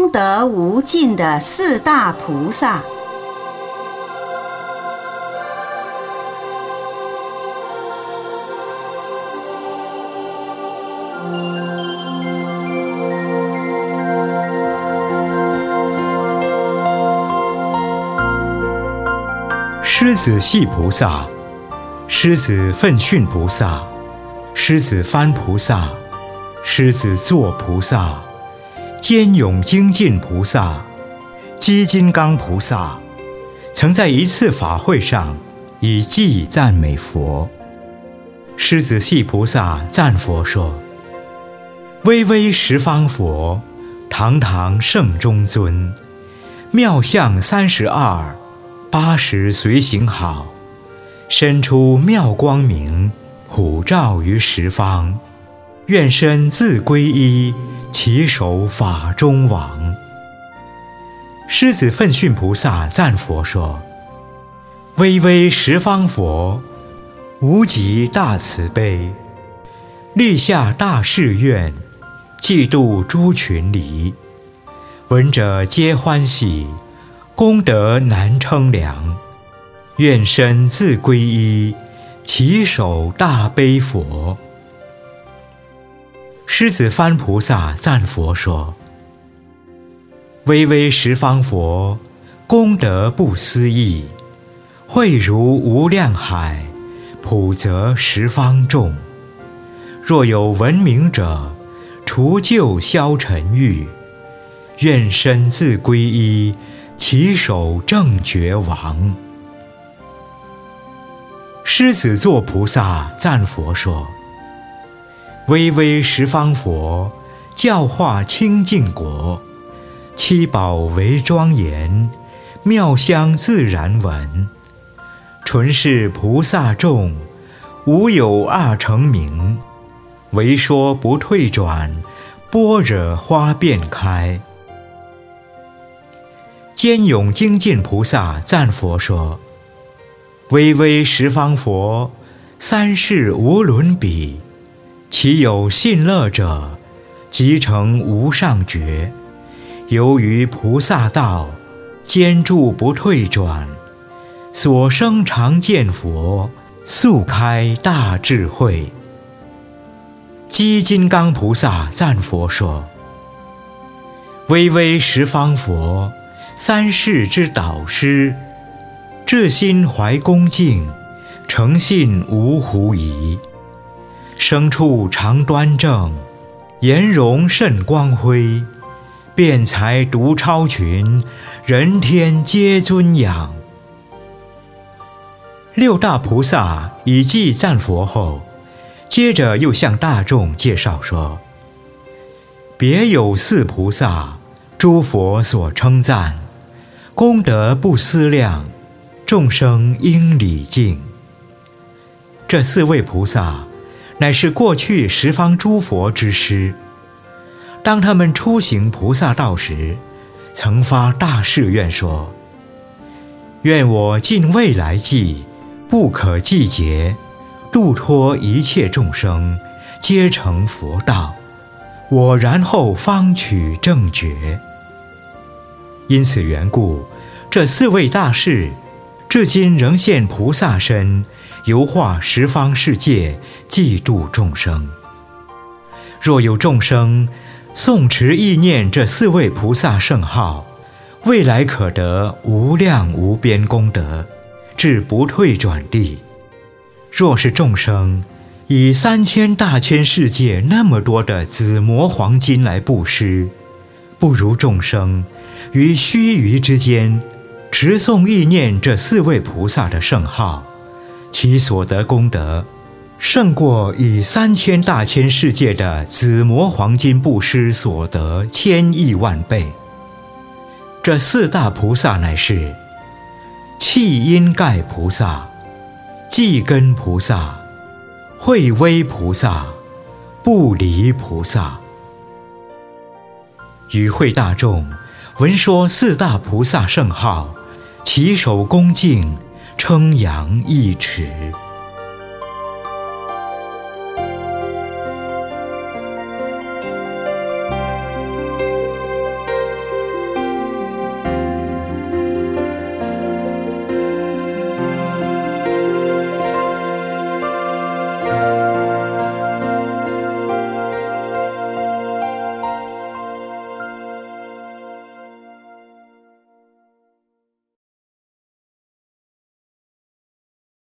功德无尽的四大菩萨。狮子系菩萨、狮子奋训菩萨、狮子翻菩萨、狮子座菩萨、坚勇精进菩萨、积金刚菩萨，曾在一次法会上以偈赞美佛。狮子系菩萨赞佛说：“巍巍十方佛，堂堂圣中尊，妙相32。”80随行好，身出妙光明，普照于十方。愿身自归依，其手法中王。”狮子奋训菩萨赞佛说：“巍巍十方佛，无极大慈悲，立下大誓愿，济度诸群离。闻者皆欢喜，功德难称量。愿身自归依，其手大悲佛。”狮子翻菩萨赞佛说：“巍巍十方佛，功德不思议，慧如无量海，普泽十方众。若有闻名者，除旧消尘欲。愿身自归依，其手正觉王。”狮子座菩萨赞佛说：“巍巍十方佛，教化清净国，七宝为庄严，妙香自然闻。纯是菩萨众，无有二成名。唯说不退转，般若花遍开。”坚勇精进菩萨赞佛说：“巍巍十方佛，三世无伦比，其有信乐者，即成无上觉。由于菩萨道，坚住不退转，所生常见佛，速开大智慧。”积金刚菩萨赞佛说：“巍巍十方佛，三世之导师，至心怀恭敬，诚信无狐疑。生处常端正，颜容甚光辉，辩才独超群，人天皆尊仰。”六大菩萨以偈赞佛后，接着又向大众介绍说：“别有四菩萨，诸佛所称赞，功德不思量，众生应礼敬。”这四位菩萨乃是过去十方诸佛之师，当他们出行菩萨道时，曾发大誓愿说：“愿我尽未来际，不可计劫，度脱一切众生，皆成佛道。我然后方取正觉。”因此缘故，这四位大士至今仍现菩萨身，游化十方世界，济度众生。若有众生诵持意念这四位菩萨圣号，未来可得无量无边功德，至不退转地。若是众生以3000大千世界那么多的紫磨黄金来布施，不如众生于须臾之间持诵意念这四位菩萨的圣号，其所得功德胜过以3000大千世界的紫磨黄金布施所得千亿万倍。这四大菩萨乃是气音盖菩萨、寂根菩萨、慧威菩萨、不离菩萨。与会大众闻说四大菩萨圣号，起手恭敬，称扬一尺。